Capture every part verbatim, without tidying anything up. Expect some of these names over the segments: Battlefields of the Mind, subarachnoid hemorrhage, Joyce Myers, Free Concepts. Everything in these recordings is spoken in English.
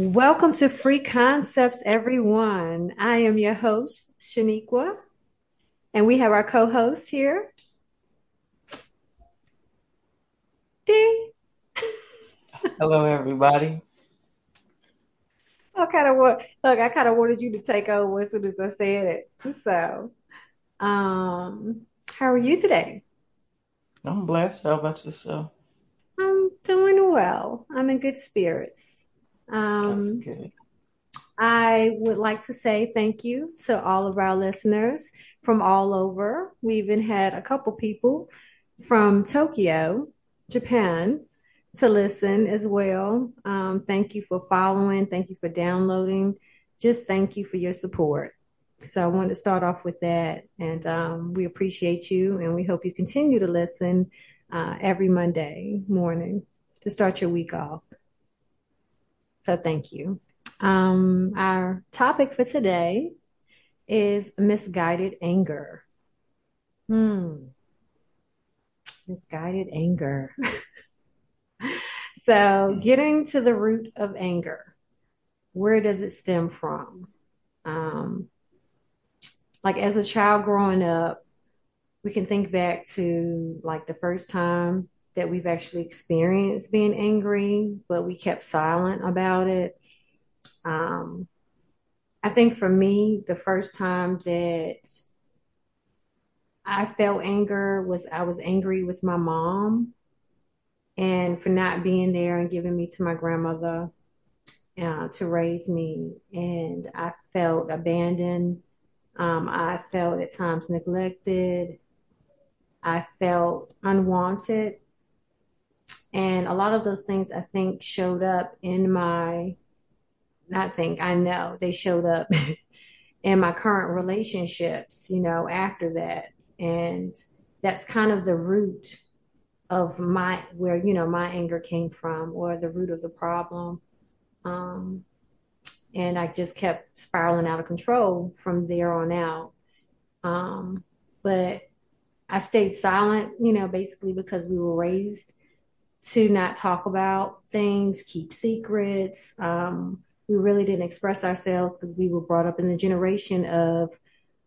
Welcome to Free Concepts, everyone. I am your host, Shaniqua, and we have our co-host here. Ding. Hello, everybody. I kind of want, look, I kind of wanted you to take over as soon as I said it. So, um, how are you today? I'm blessed. How about yourself? I'm doing well. I'm in good spirits. Um, I would like to say thank you to all of our listeners from all over. We even had a couple people from Tokyo, Japan, to listen as well. Um, thank you for following. Thank you for downloading. Just thank you for your support. So I wanted to start off with that. And um, we appreciate you. And we hope you continue to listen uh, every Monday morning to start your week off. So thank you. Um, our topic for today is misguided anger. Hmm. Misguided anger. So getting to the root of anger, where does it stem from? Um, like as a child growing up, we can think back to like the first time that we've actually experienced being angry, but we kept silent about it. Um, I think for me, the first time that I felt anger was I was angry with my mom and for not being there and giving me to my grandmother uh, to raise me. And I felt abandoned. Um, I felt at times neglected. I felt unwanted. And a lot of those things, I think, showed up in my, not think, I know, they showed up in my current relationships, you know, after that. And that's kind of the root of my, where, you know, my anger came from, or the root of the problem. Um, and I just kept spiraling out of control from there on out. Um, but I stayed silent, you know, basically because we were raised to not talk about things, keep secrets. Um, we really didn't express ourselves because we were brought up in the generation of,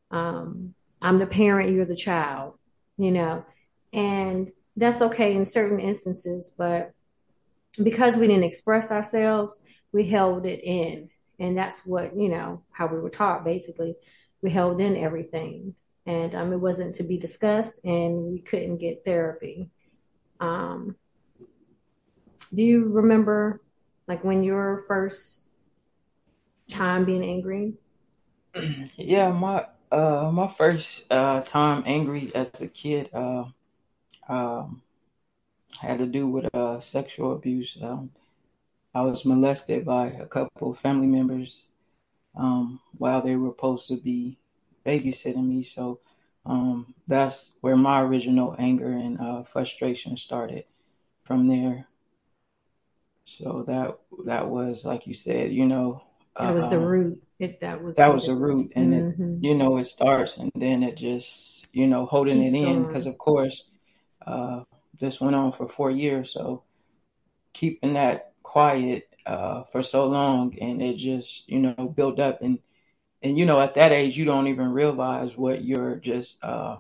um, I'm the parent, you're the child, you know, and that's okay in certain instances, but because we didn't express ourselves, we held it in. And that's what, you know, how we were taught, basically. We held in everything, and um, it wasn't to be discussed, and we couldn't get therapy. Um, Do you remember, like, when your first time being angry? Yeah, my uh, my first uh, time angry as a kid uh, um, had to do with uh, sexual abuse. Um, I was molested by a couple of family members um, while they were supposed to be babysitting me. So um, that's where my original anger and uh, frustration started from there. So that that was, like you said, you know, that uh, was the root. It that was that was the root, and mm-hmm. it, you know, it starts, and then it just, you know, holding keeps it in, because of course, uh, this went on for four years, so keeping that quiet uh, for so long, and it just, you know, built up, and and you know, at that age, you don't even realize what you're just uh,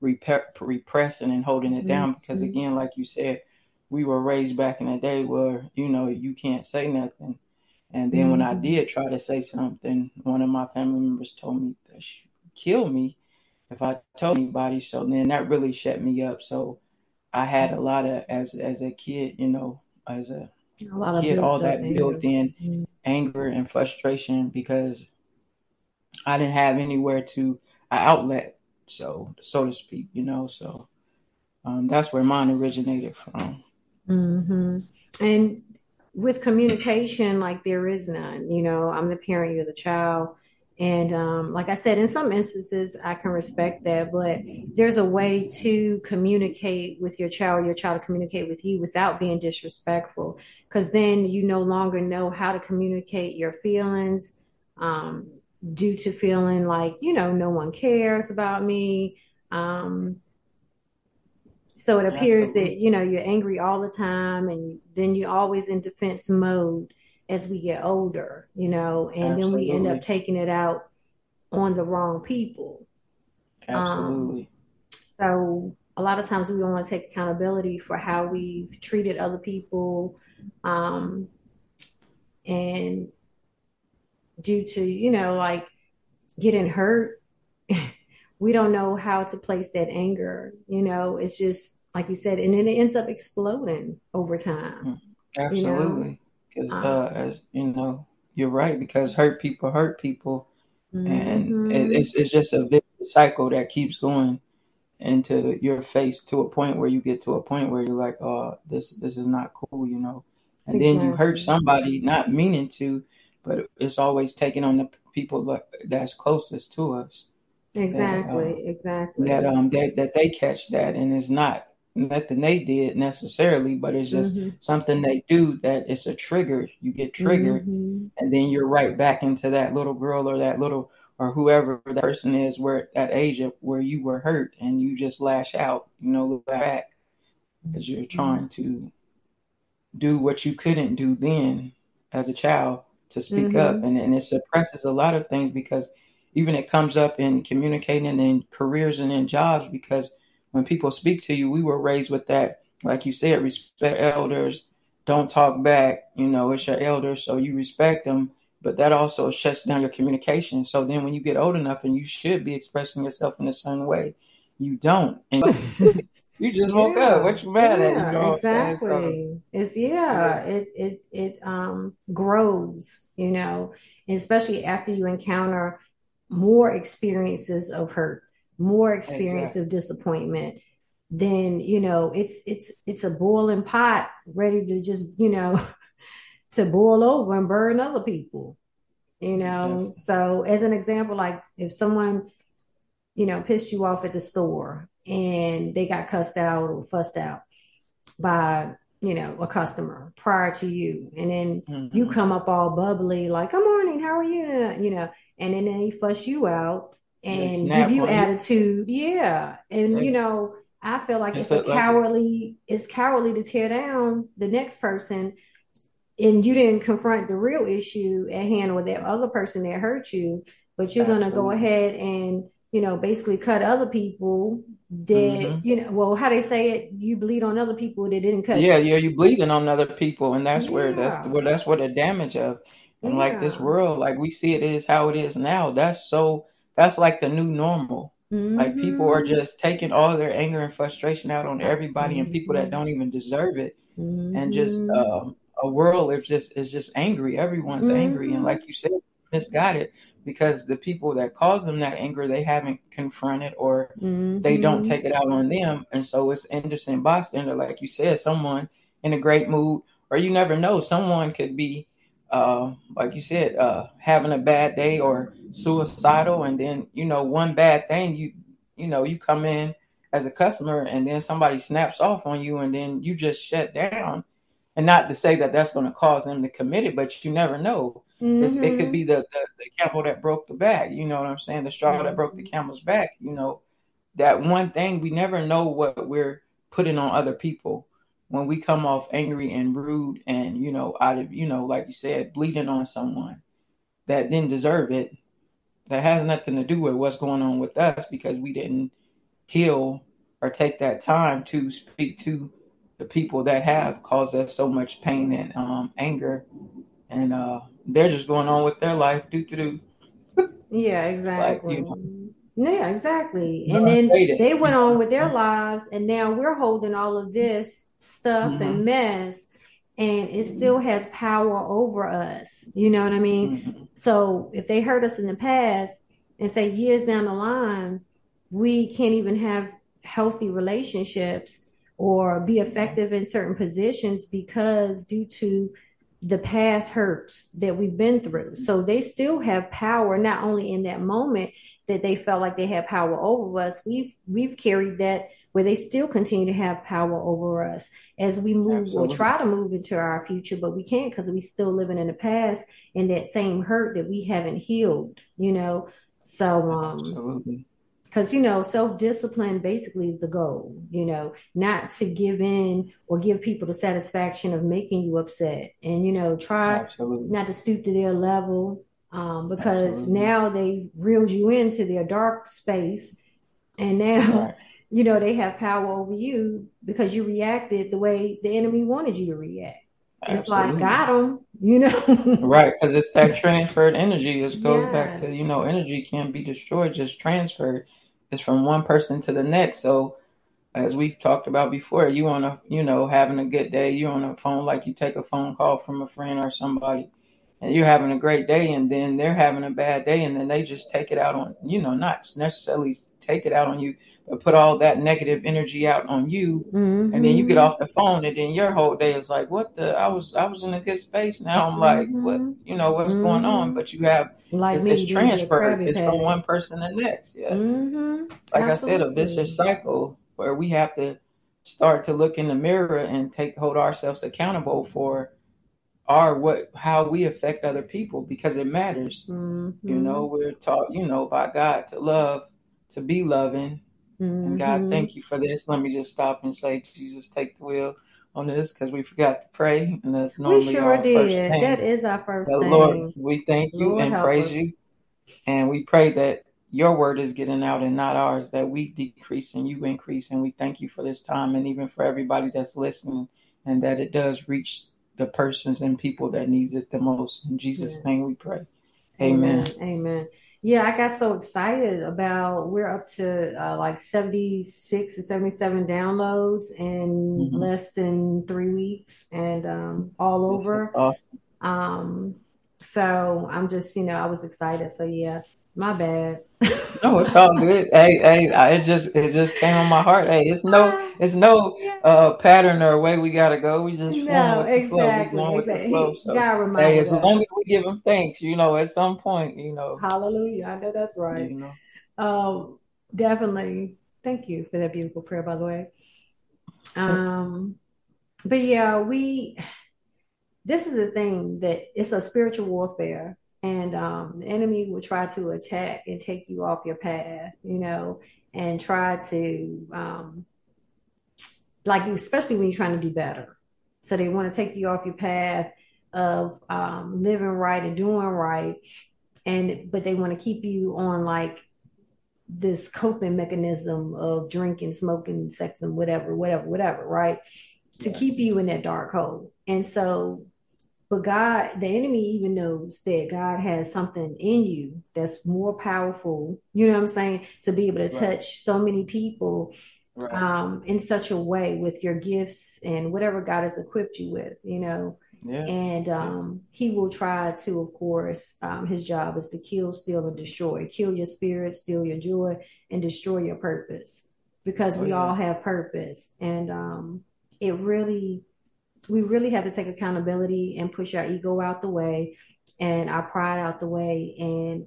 rep- repressing and holding it mm-hmm. down, because again, like you said, we were raised back in the day where, you know, you can't say nothing. And then mm-hmm. when I did try to say something, one of my family members told me that she would kill me if I told anybody. So then that really shut me up. So I had a lot of, as as a kid, you know, as a, a lot kid, of all that anger. built in mm-hmm. anger and frustration, because I didn't have anywhere to an outlet, so so to speak, you know. So um, that's where mine originated from. Mm-hmm. And with communication, like, there is none, you know, I'm the parent, you're the child. And um, like I said, in some instances, I can respect that, but there's a way to communicate with your child, your child to communicate with you without being disrespectful, because then you no longer know how to communicate your feelings um, due to feeling like, you know, no one cares about me. Um So it appears Absolutely. that, you know, you're angry all the time, and then you're always in defense mode. as we get older, you know, and Absolutely. Then we end up taking it out on the wrong people. Absolutely. Um, so a lot of times we don't want to take accountability for how we've treated other people. Um, and due to, you know, like getting hurt, we don't know how to place that anger. You know, it's just like you said, and then it ends up exploding over time. Absolutely. Because, you know? um, uh, as you know, you're right, because hurt people hurt people. Mm-hmm. And it, it's it's just a vicious cycle that keeps going into your face to a point where you get to a point where you're like, oh, this this is not cool, you know. And exactly. then you hurt somebody not meaning to, but it's always taken on the people that's closest to us. Exactly, that, um, exactly. That um that, that they catch that, and it's not nothing they did necessarily, but it's just mm-hmm. something they do that it's a trigger. You get triggered, mm-hmm. and then you're right back into that little girl or that little or whoever that person is, where at age of where you were hurt, and you just lash out, you know, look back because you're trying mm-hmm. to do what you couldn't do then as a child to speak mm-hmm. up, and, and it suppresses a lot of things because. Even it comes up in communicating in careers and in jobs, because when people speak to you, we were raised with that, like you said, respect elders, don't talk back, you know, it's your elders, so you respect them, but that also shuts down your communication. So then when you get old enough and you should be expressing yourself in a certain way, you don't. And you just yeah. woke up, what you mad yeah, at? You know exactly. What I'm saying? So, it's, yeah, yeah, it it it um grows, you know, and especially after you encounter more experiences of hurt, more experience exactly. of disappointment, then, you know, it's, it's, it's a boiling pot ready to just, you know, to boil over and burn other people, you know? Yes. So as an example, like if someone, you know, pissed you off at the store and they got cussed out or fussed out by, you know, a customer prior to you. And then mm-hmm. you come up all bubbly, like, good morning, how are you? You know, and then they fuss you out and give you attitude. Yeah. And, right. you know, I feel like it's, it's a cowardly, like it. it's cowardly to tear down the next person. And you didn't confront the real issue at hand with that other person that hurt you, but you're going to go ahead and, you know, basically cut other people that, mm-hmm. you know, well, how they say it, you bleed on other people that didn't cut yeah, you. Yeah. You're bleeding on other people. And that's yeah. where that's where that's what the damage of. And yeah. like this world, like we see it is how it is now. That's so, that's like the new normal. Mm-hmm. Like people are just taking all their anger and frustration out on everybody mm-hmm. and people that don't even deserve it. Mm-hmm. And just um, a world is just, is just angry. Everyone's mm-hmm. angry. And like you said, misguided, because the people that cause them that anger, they haven't confronted or mm-hmm. they don't take it out on them. And so it's innocent bystander. Like you said, someone in a great mood, or you never know, someone could be, Uh, like you said, uh, having a bad day or suicidal. And then, you know, one bad thing, you, you know, you come in as a customer and then somebody snaps off on you and then you just shut down. And not to say that that's going to cause them to commit it, but you never know. Mm-hmm. It could be the, the, the camel that broke the back. You know what I'm saying? The straw mm-hmm. that broke the camel's back. You know, that one thing, we never know what we're putting on other people. When we come off angry and rude and, you know, out of, you know, like you said, bleeding on someone that didn't deserve it, that has nothing to do with what's going on with us, because we didn't heal or take that time to speak to the people that have caused us so much pain and um, anger. And uh, they're just going on with their life. Do do do. Yeah, exactly. Like, you know, yeah, exactly. And then they went on with their lives, and now we're holding all of this stuff mm-hmm. and mess, and it still has power over us, you know what I mean? Mm-hmm. So if they hurt us in the past and say years down the line we can't even have healthy relationships or be effective in certain positions because due to the past hurts that we've been through, so they still have power, not only in that moment that they felt like they had power over us, we've we've carried that where they still continue to have power over us as we move Absolutely. Or try to move into our future, but we can't because we're still living in the past and that same hurt that we haven't healed, you know? So um, Absolutely. Because, you know, self-discipline basically is the goal, you know, not to give in or give people the satisfaction of making you upset. And, you know, try Absolutely. Not to stoop to their level, um, because Absolutely. Now they've reeled you into their dark space. And now, right. you know, they have power over you because you reacted the way the enemy wanted you to react. It's Absolutely. Like, got them, you know. Right, because it's that transferred energy. It goes yes. back to, you know, energy can't be destroyed, just transferred. It's from one person to the next. So as we've talked about before, you on a, you know, having a good day, you're on a phone, like you take a phone call from a friend or somebody, and you're having a great day, and then they're having a bad day, and then they just take it out on, you know, not necessarily take it out on you, but put all that negative energy out on you. Mm-hmm. And then you get off the phone, and then your whole day is like, what the, I was, I was in a good space. Now I'm like, mm-hmm. what, you know, what's mm-hmm. going on? But you have, like it's, me, it's transferred. It's from one person to the next. Yes. Mm-hmm. Like Absolutely. I said, a vicious cycle where we have to start to look in the mirror and take, hold ourselves accountable for are what how we affect other people, because it matters. Mm-hmm. You know, we're taught, you know, by God to love, to be loving. Mm-hmm. And God, thank you for this. Let me just stop and say, Jesus, take the wheel on this, because we forgot to pray, and that's normally we sure did. That is our first thing. Lord, we thank you Lord and praise us. You, and we pray that your word is getting out and not ours, that we decrease and you increase. And we thank you for this time, and even for everybody that's listening, and that it does reach the persons and people that needs it the most. In Jesus' yeah. name we pray. Amen. Amen. Amen. Yeah, I got so excited about, we're up to uh, like seventy-six or seventy-seven downloads in mm-hmm. less than three weeks and um, all this over. Awesome. Um, so I'm just, you know, I was excited. So yeah, my bad. No, it's all good. Hey, hey, I, it just it just came on my heart. Hey, it's no it's no uh, pattern or way we gotta go. We just no exactly. Flow. exactly. Flow, so. God hey, as us. Long as we give him thanks, you know, at some point, you know. Hallelujah! I know that's right. You know. Um, definitely. Thank you for that beautiful prayer, by the way. Um, but yeah, we. This is the thing, that it's a spiritual warfare. And um, the enemy will try to attack and take you off your path, you know, and try to, um, like, especially when you're trying to do better. So they want to take you off your path of um, living right and doing right. And but they want to keep you on, like, this coping mechanism of drinking, smoking, sex, and whatever, whatever, whatever, right? To keep you in that dark hole. And so... But God, the enemy even knows that God has something in you that's more powerful, you know what I'm saying, to be able to touch right. so many people right. um, in such a way with your gifts and whatever God has equipped you with, you know. Yeah. And um, he will try to, of course, um, his job is to kill, steal, and destroy. Kill your spirit, steal your joy, and destroy your purpose, because oh, we yeah. all have purpose. And um, it really... we really have to take accountability and push our ego out the way and our pride out the way, and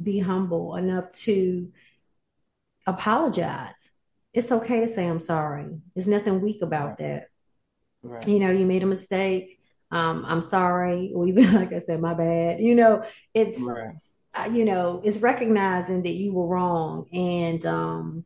be humble enough to apologize. It's okay to say, I'm sorry. There's nothing weak about right. that. Right. You know, you made a mistake. Um, I'm sorry. Or even, like I said, my bad, you know, it's, right. uh, you know, it's recognizing that you were wrong. And um,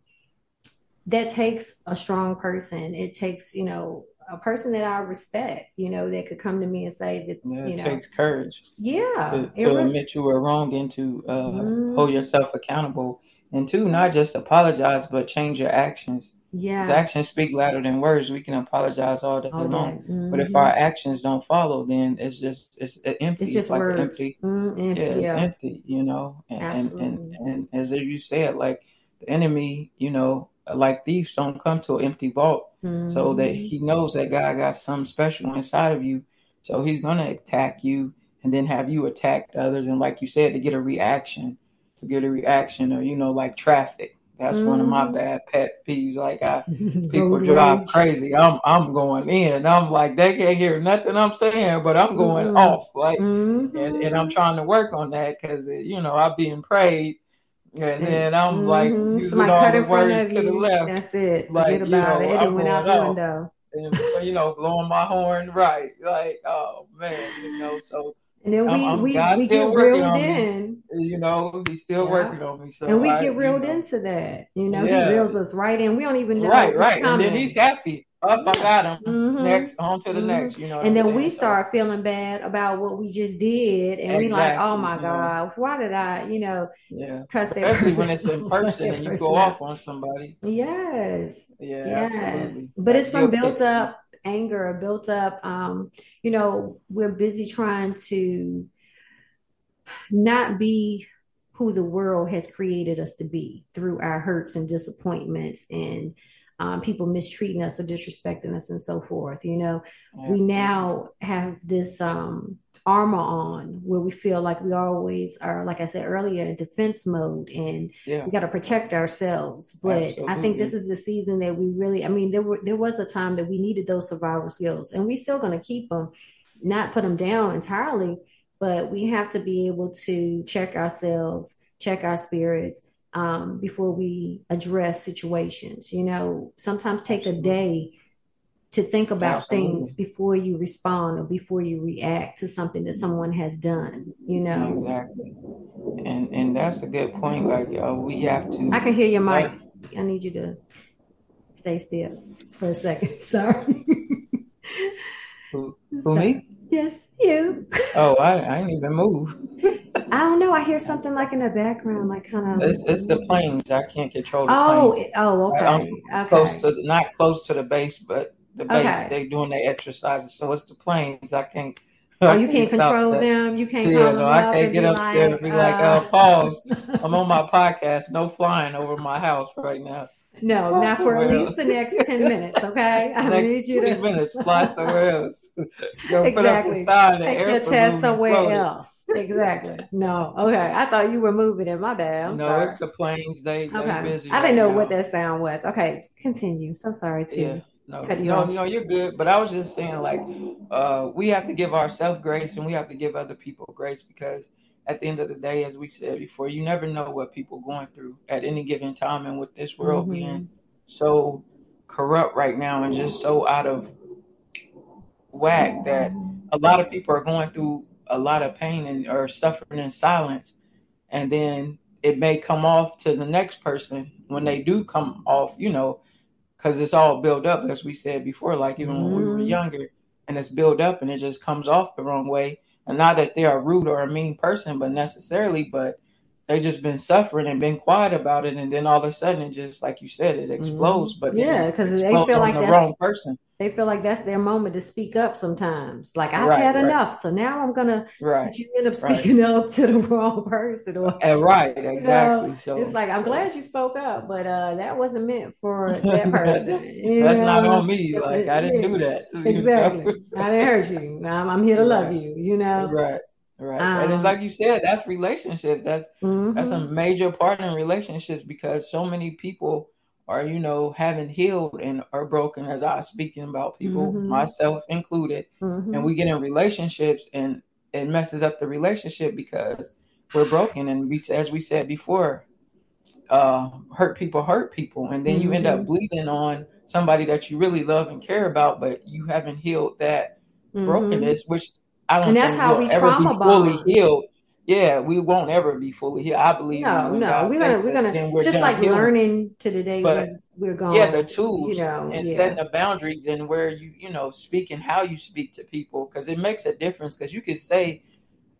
that takes a strong person. It takes, you know, a person that I respect, you know, that could come to me and say that, yeah, you know, it takes courage. Yeah. To, to really, admit you were wrong, and to uh, mm-hmm. hold yourself accountable. And two, not just apologize, but change your actions. Yeah. Because actions speak louder than words. We can apologize all day all long. Day. Mm-hmm. But if our actions don't follow, then it's just, it's empty. It's just it's like words. Empty. Mm-hmm. Yeah, it's yeah. empty, you know. And, Absolutely. And, and, and as you said, like the enemy, you know, like thieves don't come to an empty vault. Mm-hmm. So that he knows that God got something special inside of you. So he's going to attack you and then have you attack others. And like you said, to get a reaction, to get a reaction or, you know, like traffic. That's mm-hmm. one of my bad pet peeves. Like I, people drive crazy. I'm I'm going in. I'm like, they can't hear nothing I'm saying, but I'm going mm-hmm. off. Like, mm-hmm. and, and I'm trying to work on that, because, you know, I've been prayed. And then I'm like, mm-hmm. using Somebody all cut the words to the left. That's it. Like, Forget about you know, it. It went out the window. And, you know, blowing my horn right. Like, oh, man, you know, so And then we I'm, we, I'm, we get reeled in. Me. You know, he's still yeah. working on me. So and we I, get reeled you know. into that. You know, yeah. he reels us right in. We don't even know. Right, right. Coming. And then he's happy. Up, I got him. Mm-hmm. Next, on to the mm-hmm. next. You know, and then we start so. feeling bad about what we just did, and exactly. we like, oh my yeah. God, why did I? You know, yeah. cuss that especially person. When it's in person and you go off on somebody. Yes, yeah, yes. Absolutely. But That's it's from built up anger, or built up. Um, you know, we're busy trying to not be who the world has created us to be through our hurts and disappointments and. Um, people mistreating us or disrespecting us and so forth. You know, yeah. we now have this um, armor on where we feel like we always are, like I said earlier, in defense mode, and yeah. we got to protect ourselves. But absolutely. I think this is the season that we really, I mean, there were, there was a time that we needed those survival skills, and we're still going to keep them, not put them down entirely, but we have to be able to check ourselves, check our spirits, Um, before we address situations. You know, sometimes take a day to think about Absolutely. things before you respond or before you react to something that someone has done, you know. Exactly. And and that's a good point. Like, uh, we have to... I can hear your mic. Like, I need you to stay still for a second. Sorry. Who, who so, me? Yes, you. Oh, I, I didn't even move. I don't know. I hear something like in the background, like kind of. It's, it's the planes. I can't control the oh, planes. Oh, okay. I'm okay. Close to, not close to the base, but the base. Okay. They're doing their exercises, so it's the planes. I can't. Oh, you can't control that. them. You can't. Yeah, no, I can't get up like, there and be uh, like, "Oh, pause." I'm on my podcast. No flying over my house right now. No, fly not somewhere. For at least the next ten minutes, okay? I next need you to minutes, fly somewhere else. Go exactly. Put up the Take your test somewhere floated. else. Exactly. No, okay. I thought you were moving it. My bad. I'm no, sorry. It's the planes. They okay. busy. I didn't right know now. what that sound was. Okay, continue. So sorry to yeah, no, cut you no, off. No, you're good. But I was just saying, like, uh, we have to give ourselves grace, and we have to give other people grace, because at the end of the day, as we said before, you never know what people are going through at any given time. And with this world mm-hmm. being so corrupt right now and just so out of whack, that a lot of people are going through a lot of pain and are suffering in silence. And then it may come off to the next person when they do come off, you know, because it's all built up, as we said before, like even mm-hmm. when we were younger, and it's built up and it just comes off the wrong way. And not that they are a rude or a mean person, but necessarily, but they've just been suffering and been quiet about it. And then all of a sudden, just like you said, it explodes. But yeah, because they feel like that's the wrong person. They feel like that's their moment to speak up sometimes. Like, I've right, had right. enough. So now I'm going right, to, you end up speaking right. up to the wrong person. Or, and right, exactly. You know, so it's like, I'm glad you spoke up, but uh, that wasn't meant for that person. You that's know? Not on me. Like, I didn't do that. Exactly. I didn't hurt you. I'm, I'm here to love right. you, you know? Right, right. Um, and then, like you said, that's relationship. That's, mm-hmm. that's a major part in relationships, because so many people are, you know, haven't healed and are broken, as I was speaking about people, mm-hmm. myself included. Mm-hmm. And we get in relationships, and it messes up the relationship because we're broken. And we, as we said before, uh, hurt people hurt people. And then mm-hmm. you end up bleeding on somebody that you really love and care about, but you haven't healed that mm-hmm. brokenness, which I don't and that's think how we'll we ever trauma be fully bond. healed. Yeah, we won't ever be fully here. I believe. No, no, we're gonna, we're gonna. It's just like learning to the day when we're gone. Yeah, the tools, you know, and yeah. setting the boundaries, and where you, you know, speak and how you speak to people, because it makes a difference. Because you could say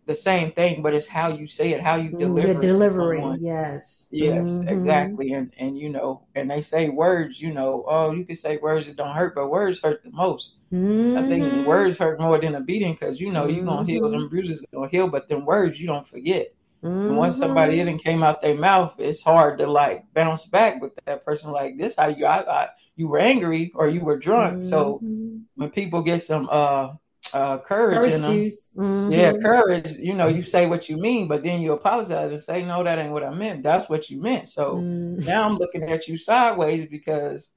the same thing, but it's how you say it, how you deliver. You're delivering, yes, yes, mm-hmm. exactly. And and you know, and they say words, you know, oh, you could say words that don't hurt, but words hurt the most. Mm-hmm. I think words hurt more than a beating, because you know mm-hmm. you're gonna heal, them bruises gonna heal, but them words you don't forget. Mm-hmm. And once somebody it and came out their mouth, it's hard to like bounce back with that person. Like, this how you I, I you were angry or you were drunk. Mm-hmm. So when people get some uh. Uh, courage, in them. Mm-hmm. yeah, courage. You know, you say what you mean, but then you apologize and say, "No, that ain't what I meant. That's what you meant." So mm-hmm. now I'm looking at you sideways, because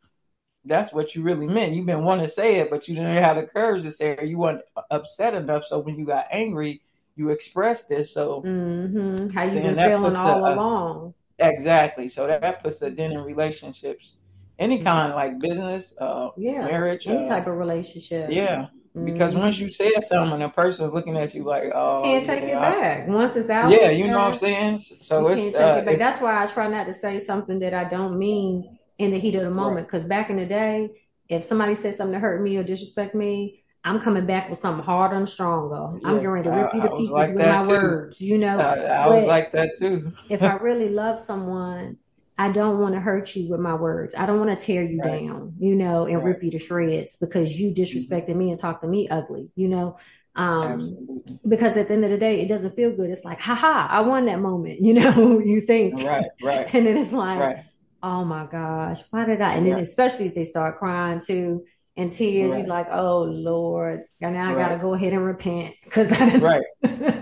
that's what you really meant. You've been wanting to say it, but you didn't have the courage to say it. You weren't upset enough, so when you got angry, you expressed it. So mm-hmm. how you been feeling all a, along? Exactly. So that, that puts a dent in relationships, any kind, like business, uh, yeah, marriage, any uh, type of relationship. Yeah. Because once you said something, and a person's looking at you like, "Oh, can't take it back." Once it's out, yeah, you know what I'm saying. So it's can't take it back. That's why I try not to say something that I don't mean in the heat of the moment. Because back in the day, if somebody said something to hurt me or disrespect me, I'm coming back with something harder and stronger. I'm going to rip you to pieces with my words. You know, I was like that too. If I really love someone, I don't want to hurt you with my words. I don't want to tear you right. down, you know, and right. rip you to shreds because you disrespected mm-hmm. me and talked to me ugly, you know, um, Absolutely. Because at the end of the day, it doesn't feel good. It's like, ha ha, I won that moment. You know, you think, right, right. and then it's like, right. oh my gosh, why did I? And then right. especially if they start crying too and tears, right. you're like, oh Lord, now I right. got to go ahead and repent. Cause I didn't right.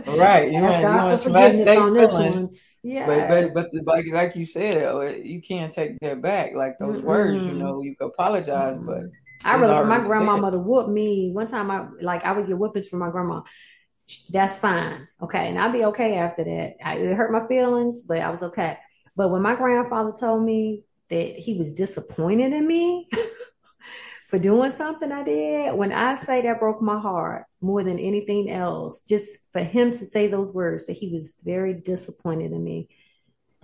right. You ask God for forgiveness on this one. Yeah, but, but but but like you said, you can't take that back. Like those mm-hmm. words, you know, you could apologize, mm-hmm. but I remember my grandmama to whoop me one time. I like I would get whoopings from my grandma. That's fine, okay, and I'd be okay after that. I, it hurt my feelings, but I was okay. But when my grandfather told me that he was disappointed in me for doing something I did, when I say that broke my heart more than anything else, just for him to say those words, that he was very disappointed in me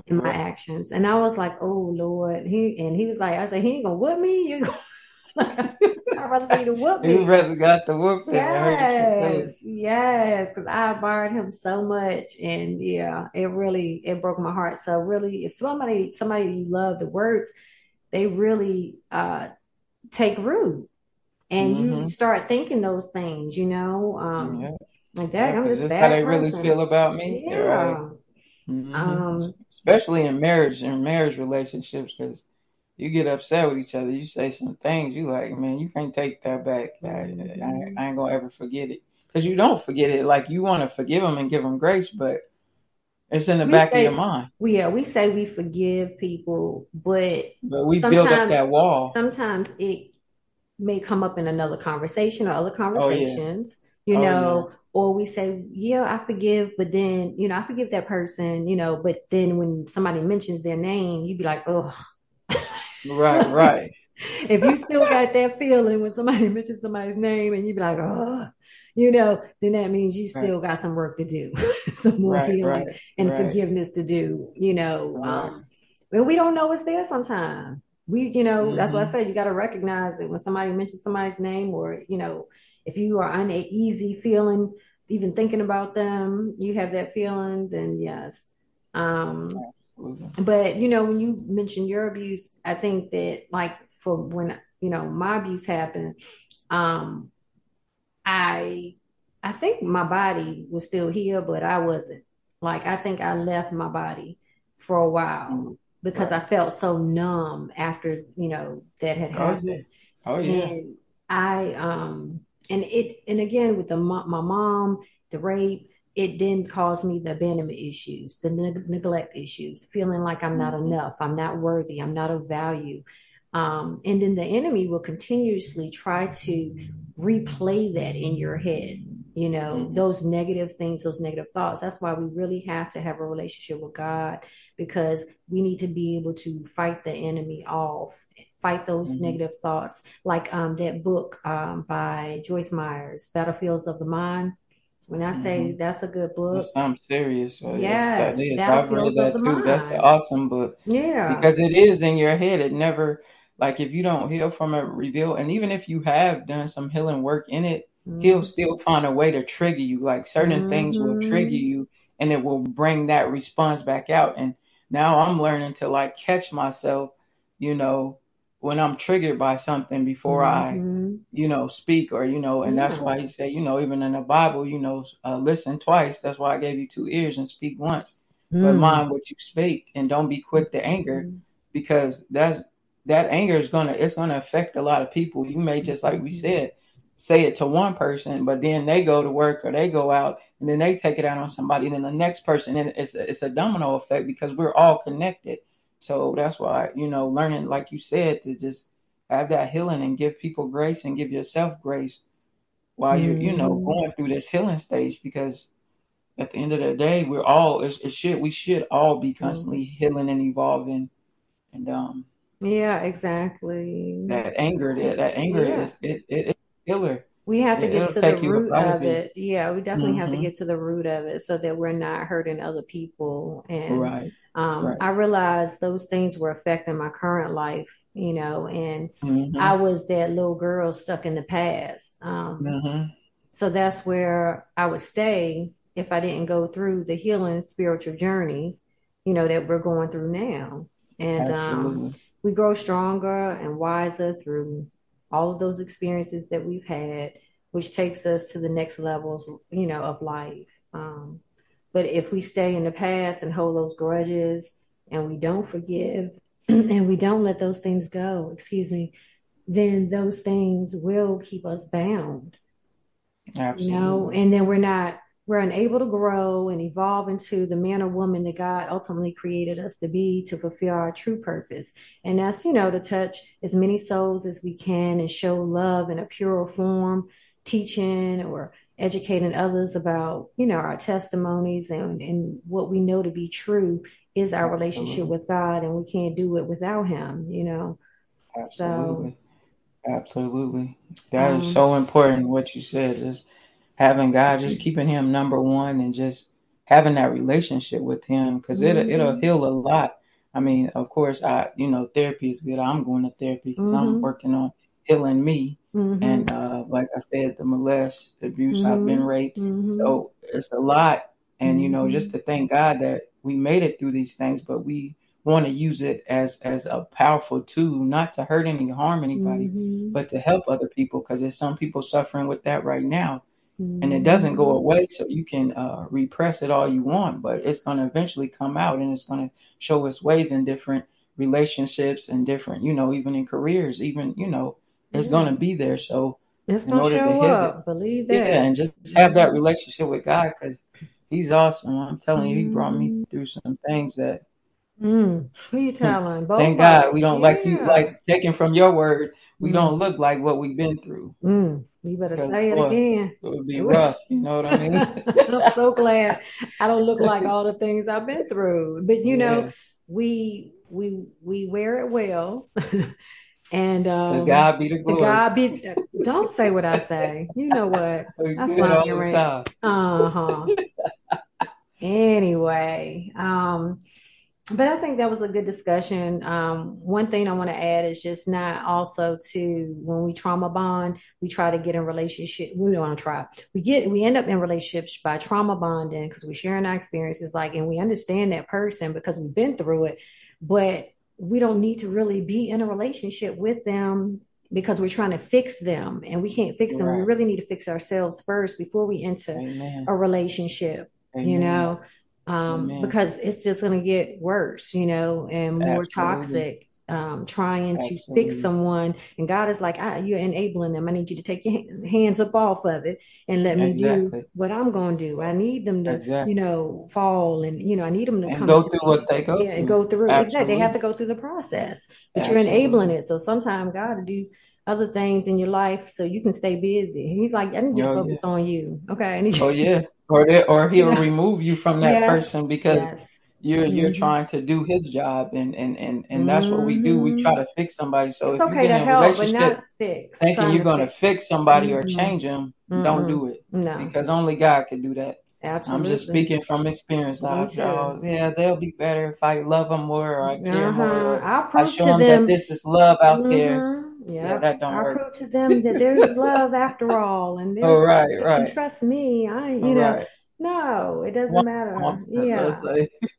in my actions. And I was like, oh Lord. He, and he was like, I said, he ain't gonna whoop me. You gonna... I'd rather be the whoop me. He rather got the whoop. Yes. Yes. Cause I admired him so much. And yeah, it really, it broke my heart. So really, if somebody, somebody you love, the words, they really, uh, take root and mm-hmm. you start thinking those things, you know, um yeah. like that yeah, I'm just bad how they person. Really feel about me yeah right. mm-hmm. um especially in marriage in marriage relationships, because you get upset with each other, you say some things you like, man, you can't take that back. I, I, I ain't gonna ever forget it, because you don't forget it. Like you want to forgive them and give them grace, but it's in the we back say, of your mind. We, yeah, we say we forgive people, but, but we build up that wall. Sometimes it may come up in another conversation or other conversations, oh, yeah. you oh, know, yeah. or we say, yeah, I forgive, but then, you know, I forgive that person, you know, but then when somebody mentions their name, you'd be like, oh, right, right. If you still got that feeling when somebody mentions somebody's name and you'd be like, oh, you know, then that means you still right. got some work to do, some more right, healing right, and right. forgiveness to do, you know, right. um, but we don't know it's there sometimes. We, you know, mm-hmm. that's what I said. You got to recognize it when somebody mentions somebody's name, or, you know, if you are uneasy feeling, even thinking about them, you have that feeling, then yes. Um, Absolutely. But, you know, when you mention your abuse, I think that like for when, you know, my abuse happened, um, I, I think my body was still here, but I wasn't. Like, I think I left my body for a while because right. I felt so numb after, you know, that had happened. Oh, yeah. Oh, yeah. And I, um, and it, and again, with the, my mom, the rape, it then caused me the abandonment issues, the ne- neglect issues, feeling like I'm not mm-hmm. enough. I'm not worthy. I'm not of value. Um, and then the enemy will continuously try to replay that in your head, you know, mm-hmm. those negative things, those negative thoughts. That's why we really have to have a relationship with God, because we need to be able to fight the enemy off, fight those mm-hmm. negative thoughts. Like um, that book um, by Joyce Myers, Battlefields of the Mind. When I say mm-hmm. that's a good book, yes, I'm serious. So yes, yes, is. I've read that too. Mind. That's an awesome book. Yeah, because it is in your head. It never. Like if you don't heal from a reveal, and even if you have done some healing work in it, mm-hmm. he'll still find a way to trigger you. Like certain mm-hmm. things will trigger you, and it will bring that response back out. And now I'm learning to like catch myself, you know, when I'm triggered by something before mm-hmm. I, you know, speak or, you know, and yeah. that's why he said, you know, even in the Bible, you know, uh, listen twice. That's why I gave you two ears and speak once, mm-hmm. but mind what you speak, and don't be quick to anger, mm-hmm. because that's, that anger is going to, it's going to affect a lot of people. You may just, like we said, say it to one person, but then they go to work or they go out and then they take it out on somebody and then the next person. And it's, it's a domino effect because we're all connected. So that's why, you know, learning, like you said, to just have that healing and give people grace and give yourself grace while you're, you know, going through this healing stage, because at the end of the day, we're all, it, it should, we should all be constantly healing and evolving. And, um, yeah, exactly. That anger, that, that anger yeah. is it, it, it's killer. We have to yeah, get to the root of it. Yeah, we definitely mm-hmm. have to get to the root of it so that we're not hurting other people. And right. Um, right. I realized those things were affecting my current life, you know, and mm-hmm. I was that little girl stuck in the past. Um, mm-hmm. So that's where I would stay if I didn't go through the healing spiritual journey, you know, that we're going through now. And um, we grow stronger and wiser through all of those experiences that we've had, which takes us to the next levels, you know, of life. Um, but if we stay in the past and hold those grudges and we don't forgive and we don't let those things go, excuse me, then those things will keep us bound. Absolutely. You know, and then we're not, we're unable to grow and evolve into the man or woman that God ultimately created us to be, to fulfill our true purpose. And that's, you know, to touch as many souls as we can and show love in a pure form, teaching or educating others about, you know, our testimonies and, and what we know to be true is our relationship Absolutely. With God, and we can't do it without him, you know? Absolutely. So, Absolutely. That um, is so important. What you said is, having God, just keeping him number one and just having that relationship with him, because mm-hmm. it'll, it'll heal a lot. I mean, of course, I you know, therapy is good. I'm going to therapy because mm-hmm. I'm working on healing me. Mm-hmm. And uh, like I said, the molest, abuse, mm-hmm. I've been raped. Mm-hmm. So it's a lot. And, mm-hmm. you know, just to thank God that we made it through these things, but we want to use it as as a powerful tool, not to hurt any, harm anybody, mm-hmm. but to help other people, because there's some people suffering with that right now. And it doesn't go away, so you can uh, repress it all you want, but it's going to eventually come out, and it's going to show its ways in different relationships and different, you know, even in careers, even, you know, it's yeah. going to be there. So it's going to show up, it, believe that. Yeah, and just have that relationship with God, because he's awesome. I'm telling mm. you, he brought me through some things that. Mm. Who you telling? Both Thank God parties. We don't yeah. like you, like taking from your word. We mm. don't look like what we've been through. Mm. You better say it well, again. It would be rough, you know what I mean? I'm so glad I don't look like all the things I've been through. But you yeah. know, we we we wear it well. And um, so God be the glory. God be. Don't say what I say. You know what? That's why I'm around. Uh huh. Anyway, um. But I think that was a good discussion. Um, one thing I want to add is just not also to, when we trauma bond, we try to get in relationship. We don't want to try. We get, we end up in relationships by trauma bonding, because we're sharing our experiences, like, and we understand that person because we've been through it, but we don't need to really be in a relationship with them, because we're trying to fix them and we can't fix them. Right. We really need to fix ourselves first before we enter Amen. A relationship, Amen. You know? Um, because it's just going to get worse, you know, and more Absolutely. Toxic, um, trying Absolutely. To fix someone. And God is like, ah, you're enabling them. I need you to take your hands up off of it and let me exactly. do what I'm going to do. I need them to, exactly. you know, fall, and, you know, I need them to and come go to through me. What they go yeah, through. And go through. Exactly. They have to go through the process, but Absolutely. You're enabling it. So sometimes God will do other things in your life so you can stay busy. He's like, I need you oh, to focus yeah. on you. Okay. I need you. Oh yeah. Or it, or he'll yeah. remove you from that yes. person, because yes. you're you're mm-hmm. trying to do his job, and and and, and that's what we do. We try to fix somebody. So it's if okay you get to in help, a relationship but not fix. Thinking you're going to fix somebody mm-hmm. or change them, mm-hmm. don't do it. No, because only God can do that. Absolutely. I'm just speaking from experience. I've, yeah, they'll be better if I love them more, or I care uh-huh. more. I'll prove I show to them, them that this is love out mm-hmm. there. Yeah, yeah, that don't I work. Prove to them that there's love after all, and there's oh, right, you right. can trust me. I, you oh, know, right. no, it doesn't one, matter. One, yeah,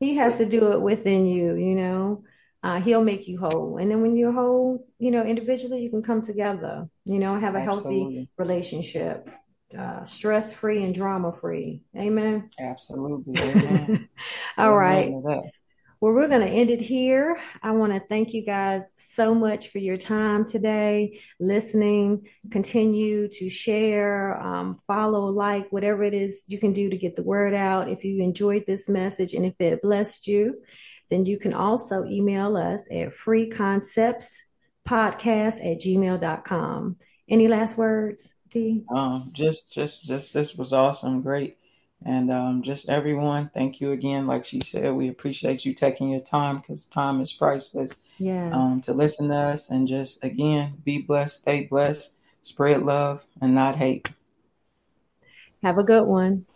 he has to do it within you. You know, uh, he'll make you whole, and then when you're whole, you know, individually, you can come together. You know, have a Absolutely. Healthy relationship, uh, stress free and drama free. Amen. Absolutely. Amen. all Amen. Right. Well, we're going to end it here. I want to thank you guys so much for your time today, listening. Continue to share, um, follow, like, whatever it is you can do to get the word out. If you enjoyed this message and if it blessed you, then you can also email us at free concepts podcast at gmail dot com. Any last words, Dee? Um, just, just, just, this was awesome. Great. And um, just everyone, thank you again. Like she said, we appreciate you taking your time, because time is priceless. Yes. Um, to listen to us, and just, again, be blessed, stay blessed, Spread love and not hate. Have a good one.